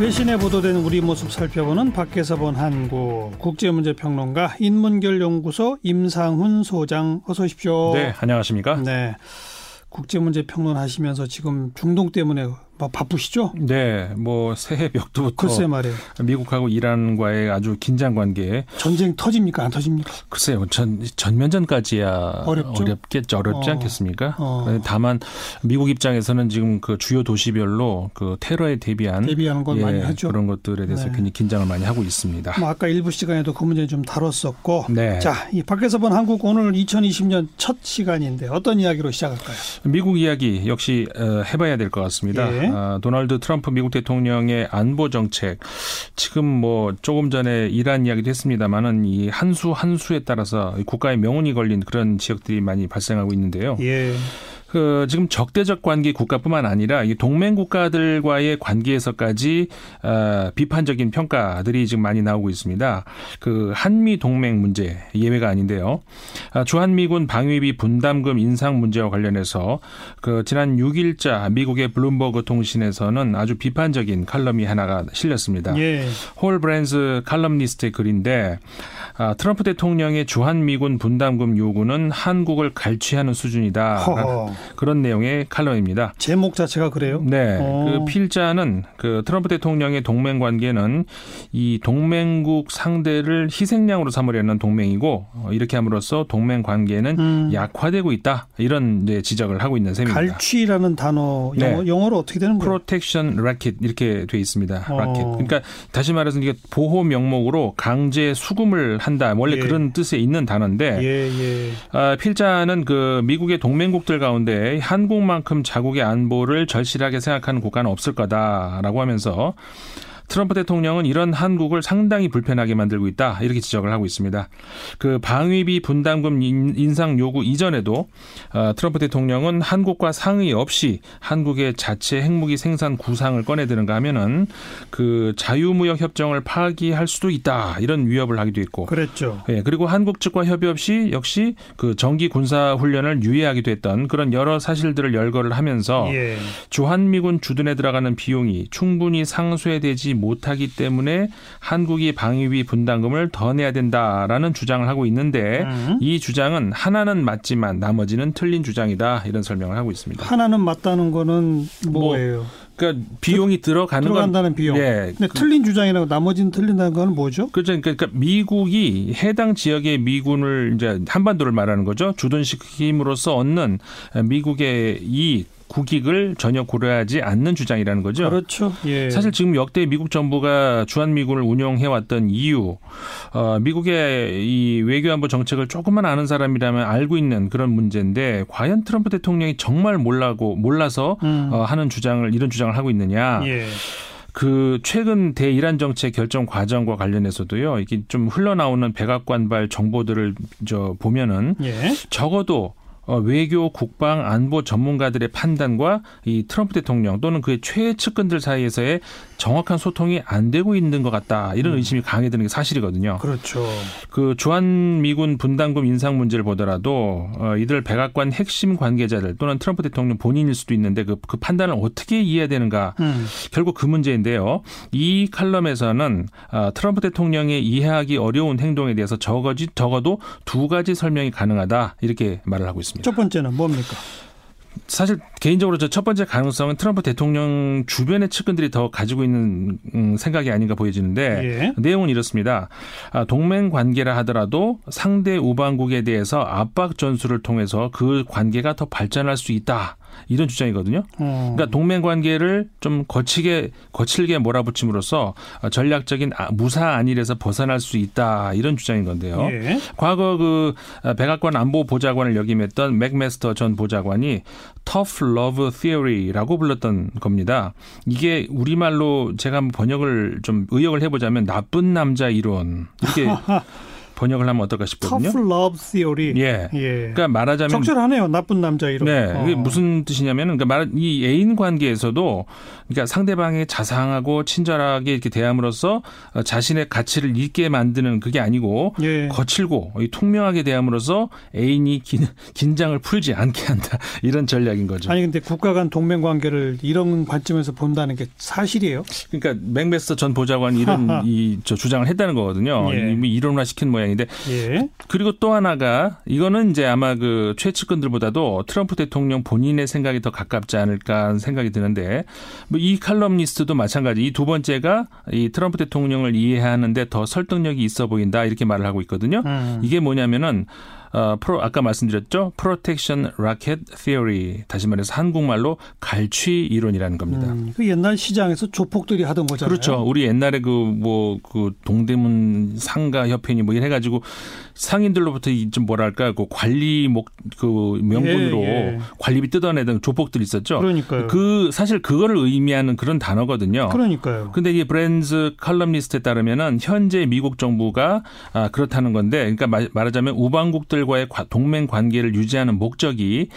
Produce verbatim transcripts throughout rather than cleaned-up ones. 외신에 보도된 우리 모습 살펴보는 밖에서 본 한국 국제문제평론가 인문결연구소 임상훈 소장 어서 오십시오. 네, 안녕하십니까. 네, 국제문제평론 하시면서 지금 중동 때문에 바쁘시죠? 네, 뭐 새해 벽두부터 글쎄 말이에요. 미국하고 이란과의 아주 긴장 관계에 전쟁 터집니까? 안 터집니까? 글쎄요, 전 전면전까지야 어렵죠? 어렵겠죠, 어렵지 어. 않겠습니까? 어. 다만 미국 입장에서는 지금 그 주요 도시별로 그 테러에 대비한 대비하는 건 예, 많이 하죠. 그런 것들에 대해서 네. 굉장히 긴장을 많이 하고 있습니다. 뭐 아까 일부 시간에도 그 문제 좀 다뤘었고, 네. 자, 이 밖에서 본 한국 오늘 이천이십 년 첫 시간인데 어떤 이야기로 시작할까요? 미국 이야기 역시 해봐야 될 것 같습니다. 예. 도널드 트럼프 미국 대통령의 안보 정책 지금 뭐 조금 전에 이란 이야기도 했습니다만은 이 한수 한수에 따라서 국가의 명운이 걸린 그런 지역들이 많이 발생하고 있는데요. 예. 그 지금 적대적 관계 국가뿐만 아니라 이 동맹 국가들과의 관계에서까지 어, 비판적인 평가들이 지금 많이 나오고 있습니다. 그 한미 동맹 문제 예외가 아닌데요. 주한미군 방위비 분담금 인상 문제와 관련해서 그 지난 육 일자 미국의 블룸버그 통신에서는 아주 비판적인 칼럼이 하나가 실렸습니다. 예. 홀 브랜드 칼럼니스트의 글인데 아, 트럼프 대통령의 주한미군 분담금 요구는 한국을 갈취하는 수준이다. 허허. 그런 내용의 칼럼입니다. 제목 자체가 그래요? 네. 그 필자는 그 트럼프 대통령의 동맹 관계는 이 동맹국 상대를 희생양으로 삼으려는 동맹이고 이렇게 함으로써 동맹 관계는 음. 약화되고 있다. 이런 이제 지적을 하고 있는 셈입니다. 갈취라는 단어 영어, 네. 영어로 어떻게 되는 거예요? Protection racket 이렇게 돼 있습니다. 어. 라켓. 그러니까 다시 말해서 이게 보호 명목으로 강제 수금을 한다. 원래 예. 그런 뜻에 있는 단어인데 예, 예. 아, 필자는 그 미국의 동맹국들 가운데 한국만큼 자국의 안보를 절실하게 생각하는 국가는 없을 거다라고 하면서 트럼프 대통령은 이런 한국을 상당히 불편하게 만들고 있다. 이렇게 지적을 하고 있습니다. 그 방위비 분담금 인상 요구 이전에도 트럼프 대통령은 한국과 상의 없이 한국의 자체 핵무기 생산 구상을 꺼내드는가 하면은 그 자유무역 협정을 파기할 수도 있다. 이런 위협을 하기도 했고. 그랬죠. 예. 그리고 한국 측과 협의 없이 역시 그 정기 군사 훈련을 유예하기도 했던 그런 여러 사실들을 열거를 하면서 예. 주한미군 주둔에 들어가는 비용이 충분히 상쇄되지 못하기 때문에 한국이 방위비 분담금을 더 내야 된다라는 주장을 하고 있는데 음. 이 주장은 하나는 맞지만 나머지는 틀린 주장이다 이런 설명을 하고 있습니다. 하나는 맞다는 거는 뭐예요? 뭐, 그러니까 비용이 들어가는 들어간다는 건, 비용. 예. 근데 그, 틀린 주장이라고 나머지는 틀린다는 건 뭐죠? 그렇죠. 그러니까 미국이 해당 지역의 미군을 이제 한반도를 말하는 거죠. 주둔시킴으로써 얻는 미국의 이익. 국익을 전혀 고려하지 않는 주장이라는 거죠. 그렇죠. 예. 사실 지금 역대 미국 정부가 주한미군을 운영해왔던 이유, 어, 미국의 이 외교안보 정책을 조금만 아는 사람이라면 알고 있는 그런 문제인데 과연 트럼프 대통령이 정말 몰라고 몰라서 음. 어, 하는 주장을 이런 주장을 하고 있느냐. 예. 그 최근 대이란 정책 결정 과정과 관련해서도요. 이게 좀 흘러나오는 백악관발 정보들을 저 보면은 예. 적어도 외교, 국방, 안보 전문가들의 판단과 이 트럼프 대통령 또는 그의 최측근들 사이에서의 정확한 소통이 안 되고 있는 것 같다. 이런 의심이 강하게 드는 게 사실이거든요. 그렇죠. 그 주한미군 분담금 인상 문제를 보더라도 이들 백악관 핵심 관계자들 또는 트럼프 대통령 본인일 수도 있는데 그, 그 판단을 어떻게 이해해야 되는가. 음. 결국 그 문제인데요. 이 칼럼에서는 트럼프 대통령의 이해하기 어려운 행동에 대해서 적어지, 적어도 두 가지 설명이 가능하다. 이렇게 말을 하고 있습니다. 첫 번째는 뭡니까? 사실 개인적으로 저 첫 번째 가능성은 트럼프 대통령 주변의 측근들이 더 가지고 있는 생각이 아닌가 보여지는데 예. 내용은 이렇습니다. 동맹 관계라 하더라도 상대 우방국에 대해서 압박 전술을 통해서 그 관계가 더 발전할 수 있다. 이런 주장이거든요. 그러니까 동맹 관계를 좀 거칠게 거칠게 몰아붙임으로써 전략적인 무사 안일에서 벗어날 수 있다 이런 주장인 건데요. 예. 과거 그 백악관 안보 보좌관을 역임했던 맥매스터 전 보좌관이 Tough Love Theory라고 불렀던 겁니다. 이게 우리말로 제가 한번 번역을 좀 의역을 해보자면 나쁜 남자 이론 이렇게. 번역을 하면 어떨까 싶거든요. Tough Love Theory. 예. 예. 그러니까 말하자면 적절하네요. 나쁜 남자 이런. 네. 어. 이게 무슨 뜻이냐면은 그러니까 말 이 애인 관계에서도 그러니까 상대방의 자상하고 친절하게 이렇게 대함으로써 자신의 가치를 잃게 만드는 그게 아니고 예. 거칠고 통명하게 대함으로써 애인이 긴, 긴장을 풀지 않게 한다. 이런 전략인 거죠. 아니 근데 국가 간 동맹 관계를 이런 관점에서 본다는 게 사실이에요? 그러니까 맥메스터 전 보좌관이 이런 이 저 주장을 했다는 거거든요. 예. 이미 이론화시킨 모양인데. 예. 그리고 또 하나가 이거는 이제 아마 그 최측근들보다도 트럼프 대통령 본인의 생각이 더 가깝지 않을까 하는 생각이 드는데 뭐 이 칼럼니스트도 마찬가지. 이 두 번째가 이 트럼프 대통령을 이해하는데 더 설득력이 있어 보인다 이렇게 말을 하고 있거든요. 음. 이게 뭐냐면은 어, 프로, 아까 말씀드렸죠. 프로텍션 라켓 티어리. 다시 말해서 한국말로 갈취 이론이라는 겁니다. 음, 그 옛날 시장에서 조폭들이 하던 거잖아요. 그렇죠. 우리 옛날에 그 뭐 그 동대문 상가 협회니 뭐 이래 가지고 상인들로부터 좀 뭐랄까 그 관리 목 그 명분으로 예, 예. 관리비 뜯어내던 조폭들이 있었죠. 그러니까요. 그 사실 그거를 의미하는 그런 단어거든요. 그러니까요. 근데 이 브랜즈 칼럼니스트에 따르면은 현재 미국 정부가 아, 그렇다는 건데 그러니까 말하자면 우방국들 과의 동맹 관계를 유지하는 목적이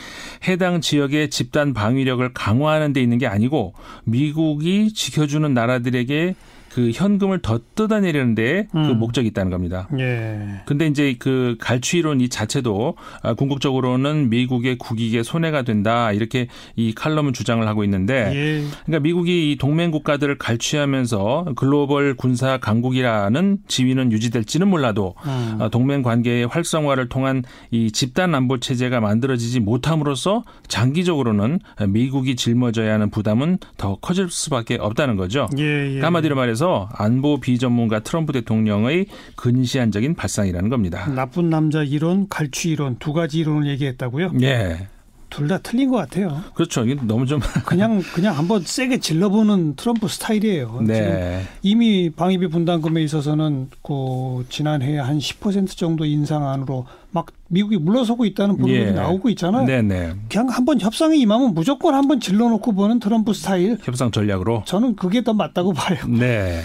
해당 지역의 집단 방위력을 강화하는 데 있는 게 아니고 미국이 지켜주는 나라들에게 그 현금을 더 뜯어내려는 데 그 음. 목적이 있다는 겁니다. 예. 근데 이제 그 갈취이론 이 자체도 궁극적으로는 미국의 국익에 손해가 된다 이렇게 이 칼럼은 주장을 하고 있는데 예. 그러니까 미국이 이 동맹 국가들을 갈취하면서 글로벌 군사 강국이라는 지위는 유지될지는 몰라도 음. 동맹 관계의 활성화를 통한 이 집단 안보 체제가 만들어지지 못함으로써 장기적으로는 미국이 짊어져야 하는 부담은 더 커질 수밖에 없다는 거죠. 예, 예. 한마디로 말해서 안보 비전문가 트럼프 대통령의 근시안적인 발상이라는 겁니다. 나쁜 남자 이론, 갈취 이론 두 가지 이론을 얘기했다고요? 예. 둘 다 틀린 것 같아요. 그렇죠. 이게 너무 좀 그냥 그냥 한번 세게 질러보는 트럼프 스타일이에요. 네. 지금 이미 방위비 분담금에 있어서는 그 지난해 한 십 퍼센트 정도 인상 안으로 막 미국이 물러서고 있다는 보도들이 예. 나오고 있잖아요. 네네. 그냥 한번 협상에 임하면 무조건 한번 질러놓고 보는 트럼프 스타일. 협상 전략으로. 저는 그게 더 맞다고 봐요. 네.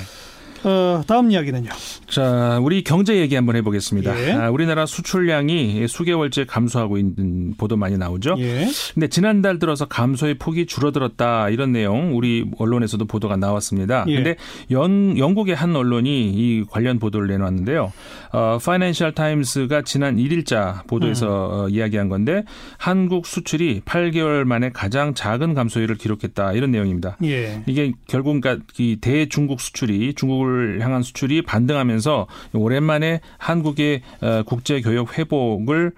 어, 다음 이야기는요. 자, 우리 경제 얘기 한번 해보겠습니다. 예. 아, 우리나라 수출량이 수개월째 감소하고 있는 보도 많이 나오죠. 그런데 예. 지난달 들어서 감소의 폭이 줄어들었다 이런 내용 우리 언론에서도 보도가 나왔습니다. 그런데 예. 영국의 한 언론이 이 관련 보도를 내놨는데요. 어, 파이낸셜 타임스가 지난 일 일자 보도에서 음. 어, 이야기한 건데 한국 수출이 팔 개월 만에 가장 작은 감소율을 기록했다 이런 내용입니다. 예. 이게 결국 그러니까 이 대중국 수출이 중국을 향한 수출이 반등하면서 오랜만에 한국의 국제교역 회복을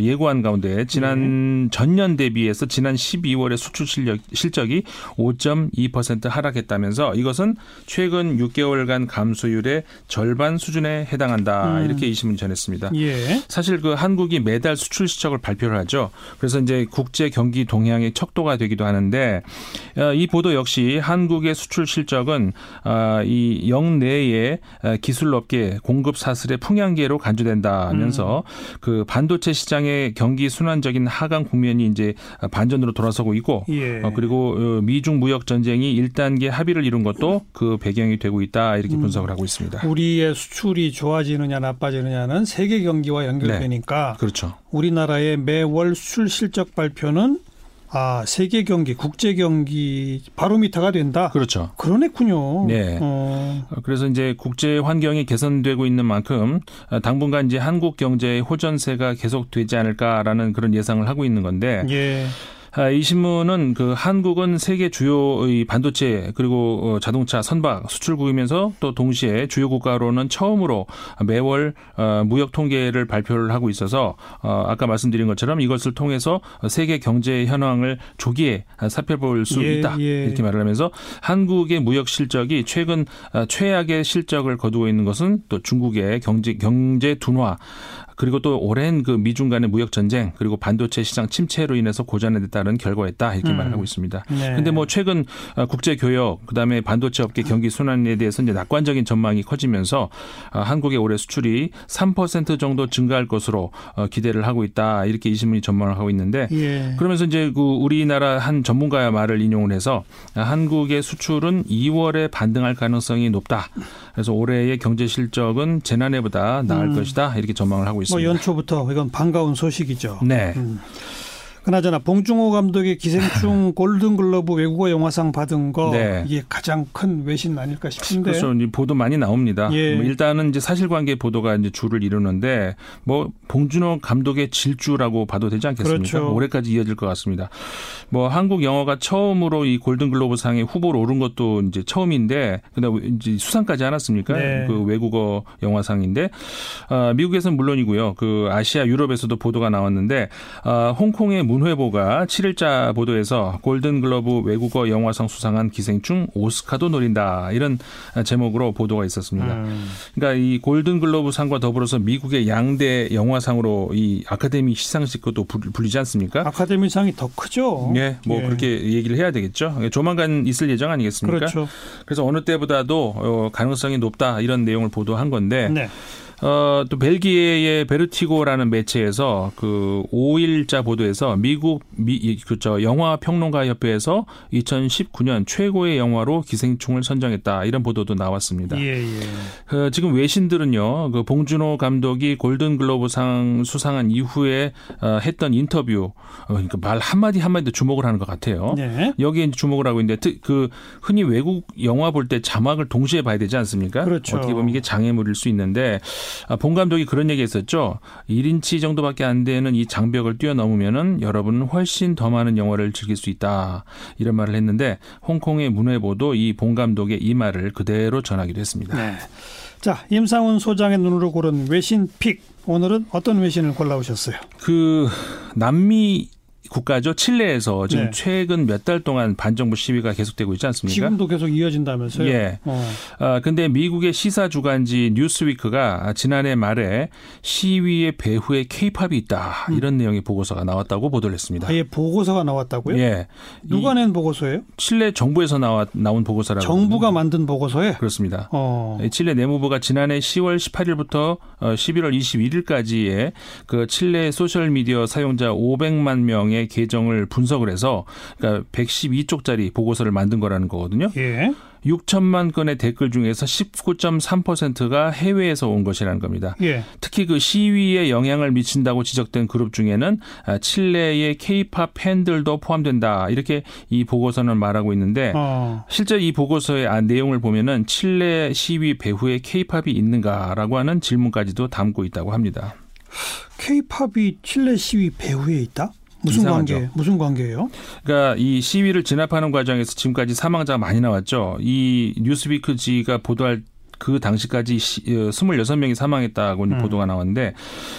예고한 가운데 지난 네. 전년 대비해서 지난 십이월에 수출 실력, 실적이 오 점 이 퍼센트 하락했다면서 이것은 최근 육 개월간 감소율의 절반 수준에 해당한다 음. 이렇게 이심을 전했습니다. 예. 사실 그 한국이 매달 수출 실적을 발표를 하죠. 그래서 이제 국제 경기 동향의 척도가 되기도 하는데 이 보도 역시 한국의 수출 실적은 이 영 내에 기술업계 공급 사슬의 풍향계로 간주된다면서 음. 그 반도체 시장의 경기 순환적인 하강 국면이 이제 반전으로 돌아서고 있고 예. 그리고 미중 무역 전쟁이 일 단계 합의를 이룬 것도 그 배경이 되고 있다 이렇게 분석을 하고 있습니다. 우리의 수출이 좋아지느냐 나빠지느냐는 세계 경기와 연결되니까 네. 그렇죠. 우리나라의 매월 수출 실적 발표는 아, 세계 경기, 국제 경기 바로미터가 된다. 그렇죠. 그러네군요. 네. 어. 그래서 이제 국제 환경이 개선되고 있는 만큼 당분간 이제 한국 경제의 호전세가 계속되지 않을까라는 그런 예상을 하고 있는 건데. 예. 이 신문은 그 한국은 세계 주요 반도체 그리고 자동차 선박 수출국이면서 또 동시에 주요 국가로는 처음으로 매월 무역 통계를 발표를 하고 있어서 아까 말씀드린 것처럼 이것을 통해서 세계 경제 현황을 조기에 살펴볼 수 예, 있다 예. 이렇게 말을 하면서 한국의 무역 실적이 최근 최악의 실적을 거두고 있는 것은 또 중국의 경제, 경제 둔화 그리고 또 오랜 그 미중 간의 무역 전쟁 그리고 반도체 시장 침체로 인해서 고전에 따른 결과였다 이렇게 음. 말하고 있습니다. 그런데 네. 뭐 최근 국제 교역 그다음에 반도체 업계 경기 순환에 대해서 이제 낙관적인 전망이 커지면서 한국의 올해 수출이 삼 퍼센트 정도 증가할 것으로 기대를 하고 있다 이렇게 이 신문이 전망을 하고 있는데 예. 그러면서 이제 그 우리나라 한 전문가의 말을 인용을 해서 한국의 수출은 이월에 반등할 가능성이 높다. 그래서 올해의 경제 실적은 재난해보다 나을 음. 것이다 이렇게 전망을 하고 있습니다. 뭐 연초부터 이건 반가운 소식이죠. 네. 음. 그나저나 봉준호 감독의 기생충 골든글러브 외국어 영화상 받은 거 네. 이게 가장 큰 외신 아닐까 싶은데. 그렇죠. 이제 보도 많이 나옵니다. 예. 뭐 일단은 이제 사실관계 보도가 이제 주를 이루는데 뭐 봉준호 감독의 질주라고 봐도 되지 않겠습니까? 그렇죠. 올해까지 이어질 것 같습니다. 뭐 한국 영화가 처음으로 이 골든글로브 상에 후보로 오른 것도 이제 처음인데, 근데 이제 수상까지 않았습니까? 네. 그 외국어 영화상인데 아, 미국에서는 물론이고요. 그 아시아 유럽에서도 보도가 나왔는데 아, 홍콩의 문회보가 칠일자 보도에서 골든글러브 외국어 영화상 수상한 기생충 오스카도 노린다 이런 제목으로 보도가 있었습니다. 음. 그러니까 이 골든글러브상과 더불어서 미국의 양대 영화상으로 이 아카데미 시상식과 또 불리지 않습니까? 아카데미상이 더 크죠. 예, 뭐 예. 그렇게 얘기를 해야 되겠죠. 조만간 있을 예정 아니겠습니까? 그렇죠. 그래서 어느 때보다도 가능성이 높다 이런 내용을 보도한 건데. 네. 어, 또 벨기에의 베르티고라는 매체에서 그 오일자 보도에서 미국 미, 그저 영화 평론가 협회에서 이천십구 년 최고의 영화로 기생충을 선정했다 이런 보도도 나왔습니다. 예, 예. 어, 지금 외신들은요, 그 봉준호 감독이 골든글로브상 수상한 이후에 어, 했던 인터뷰 어, 그러니까 말 한마디 한마디도 주목을 하는 것 같아요. 예. 여기에 주목을 하고 있는데 특, 그 흔히 외국 영화 볼 때 자막을 동시에 봐야 되지 않습니까? 그렇죠. 어떻게 보면 이게 장애물일 수 있는데. 봉 감독이 그런 얘기했었죠. 일 인치 정도밖에 안 되는 이 장벽을 뛰어넘으면은 여러분은 훨씬 더 많은 영화를 즐길 수 있다 이런 말을 했는데 홍콩의 문외보도 이 봉 감독의 이 말을 그대로 전하기도 했습니다. 네. 자, 임상훈 소장의 눈으로 고른 외신 픽. 오늘은 어떤 외신을 골라오셨어요? 그 남미 국가죠. 칠레에서 지금 네. 최근 몇 달 동안 반정부 시위가 계속되고 있지 않습니까? 지금도 계속 이어진다면서요? 예. 어. 아, 근데 미국의 시사 주간지 뉴스위크가 지난해 말에 시위의 배후에 케이팝이 있다. 음. 이런 내용의 보고서가 나왔다고 보도를 했습니다. 아예 보고서가 나왔다고요? 예. 누가 낸 보고서예요? 칠레 정부에서 나와, 나온 보고서라고. 정부가 보면. 만든 보고서에? 그렇습니다. 어. 칠레 내무부가 지난해 시월 십팔일부터 십일월 이십일일까지에 그 칠레 소셜미디어 사용자 오백만 명의 계정을 분석을 해서 그러니까 백십이 쪽짜리 보고서를 만든 거라는 거거든요. 예. 육천만 건의 댓글 중에서 십구 점 삼 퍼센트가 해외에서 온 것이라는 겁니다. 예. 특히 그 시위에 영향을 미친다고 지적된 그룹 중에는 칠레의 K-팝 팬들도 포함된다. 이렇게 이 보고서는 말하고 있는데 어. 실제 이 보고서의 내용을 보면은 칠레 시위 배후에 K-팝이 있는가라고 하는 질문까지도 담고 있다고 합니다. K-팝이 칠레 시위 배후에 있다? 무슨 이상하죠. 관계? 무슨 관계예요? 그러니까 이 시위를 진압하는 과정에서 지금까지 사망자가 많이 나왔죠. 이 뉴스위크지가 보도할 그 당시까지 이십육 명이 사망했다고 음. 보도가 나왔는데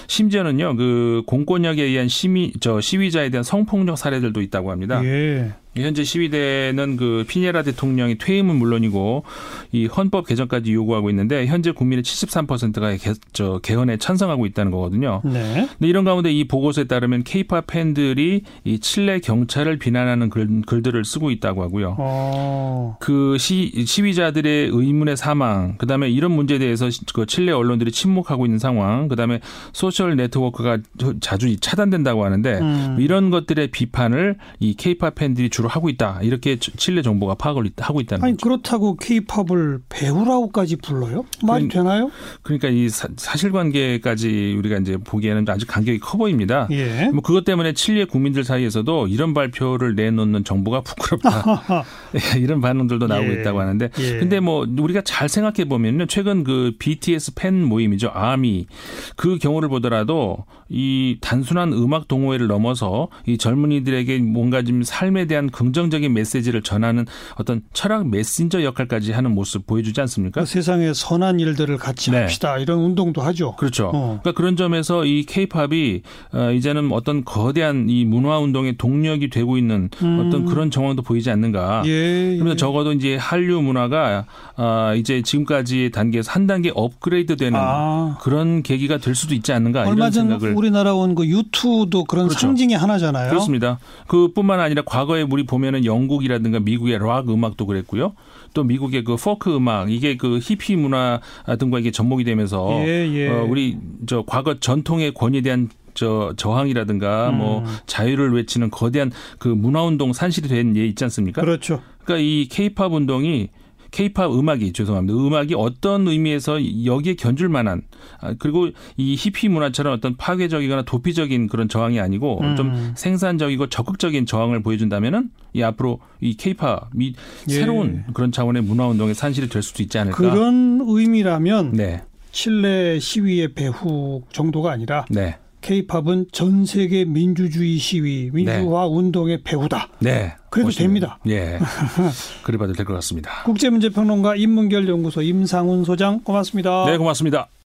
심지어는요 그 공권력에 의한 시위 저 시위자에 대한 성폭력 사례들도 있다고 합니다. 예. 현재 시위대는 그 피녜라 대통령의 퇴임은 물론이고 이 헌법 개정까지 요구하고 있는데 현재 국민의 칠십삼 퍼센트가 개, 저 개헌에 찬성하고 있다는 거거든요. 네. 근데 이런 가운데 이 보고서에 따르면 K-팝 팬들이 이 칠레 경찰을 비난하는 글, 글들을 쓰고 있다고 하고요. 오. 그 시, 시위자들의 의문의 사망, 그다음에 이런 문제에 대해서 그 칠레 언론들이 침묵하고 있는 상황, 그다음에 소셜 네트워크가 자주 차단된다고 하는데 음. 이런 것들의 비판을 이 K-팝 팬들이 주 하고 있다. 이렇게 칠레 정부가 파악을 하고 있다는 아니, 거죠. 그렇다고 K-팝을 배우라고까지 불러요? 말이 그러니까, 되나요? 그러니까 이 사, 사실관계까지 우리가 이제 보기에는 아주 간격이 커 보입니다. 예. 뭐 그것 때문에 칠레 국민들 사이에서도 이런 발표를 내놓는 정부가 부끄럽다. 이런 반응들도 나오고 예. 있다고 하는데, 예. 근데 뭐 우리가 잘 생각해 보면요, 최근 그 비티에스 팬 모임이죠, 아미 그 경우를 보더라도 이 단순한 음악 동호회를 넘어서 이 젊은이들에게 뭔가 좀 삶에 대한 긍정적인 메시지를 전하는 어떤 철학 메신저 역할까지 하는 모습 보여주지 않습니까? 그 세상에 선한 일들을 같이 네. 합시다. 이런 운동도 하죠. 그렇죠. 어. 그러니까 그런 점에서 이 K-팝이 이제는 어떤 거대한 이 문화 운동의 동력이 되고 있는 음. 어떤 그런 정황도 보이지 않는가. 예, 예. 그러면서 적어도 이제 한류 문화가 이제 지금까지 단계에서 한 단계 업그레이드되는 아. 그런 계기가 될 수도 있지 않는가. 얼마 전 우리나라 온 그 유투도 그런 그렇죠. 상징의 하나잖아요. 그렇습니다. 그뿐만 아니라 과거에 우리 보면은 영국이라든가 미국의 락 음악도 그랬고요. 또 미국의 그 포크 음악 이게 그 히피 문화 등과 이게 접목이 되면서 예, 예. 어, 우리 저 과거 전통의 권위에 대한 저 저항이라든가 음. 뭐 자유를 외치는 거대한 그 문화 운동 산실이 된 예 있지 않습니까? 그렇죠. 그러니까 이 K-팝 운동이 케이팝 음악이 죄송합니다. 음악이 어떤 의미에서 여기에 견줄 만한 그리고 이 히피 문화처럼 어떤 파괴적이거나 도피적인 그런 저항이 아니고 음. 좀 생산적이고 적극적인 저항을 보여준다면은 이 앞으로 이 케이팝이 예. 새로운 그런 차원의 문화 운동의 산실이 될 수도 있지 않을까. 그런 의미라면 네. 칠레 시위의 배후 정도가 아니라 네. 케이팝은 전 세계 민주주의 시위, 민주화 네. 운동의 배후다. 네. 그래도 멋있네요. 됩니다. 예. 그래 봐도 될 것 같습니다. 국제문제평론가 인문결연구소 임상훈 소장 고맙습니다. 네, 고맙습니다.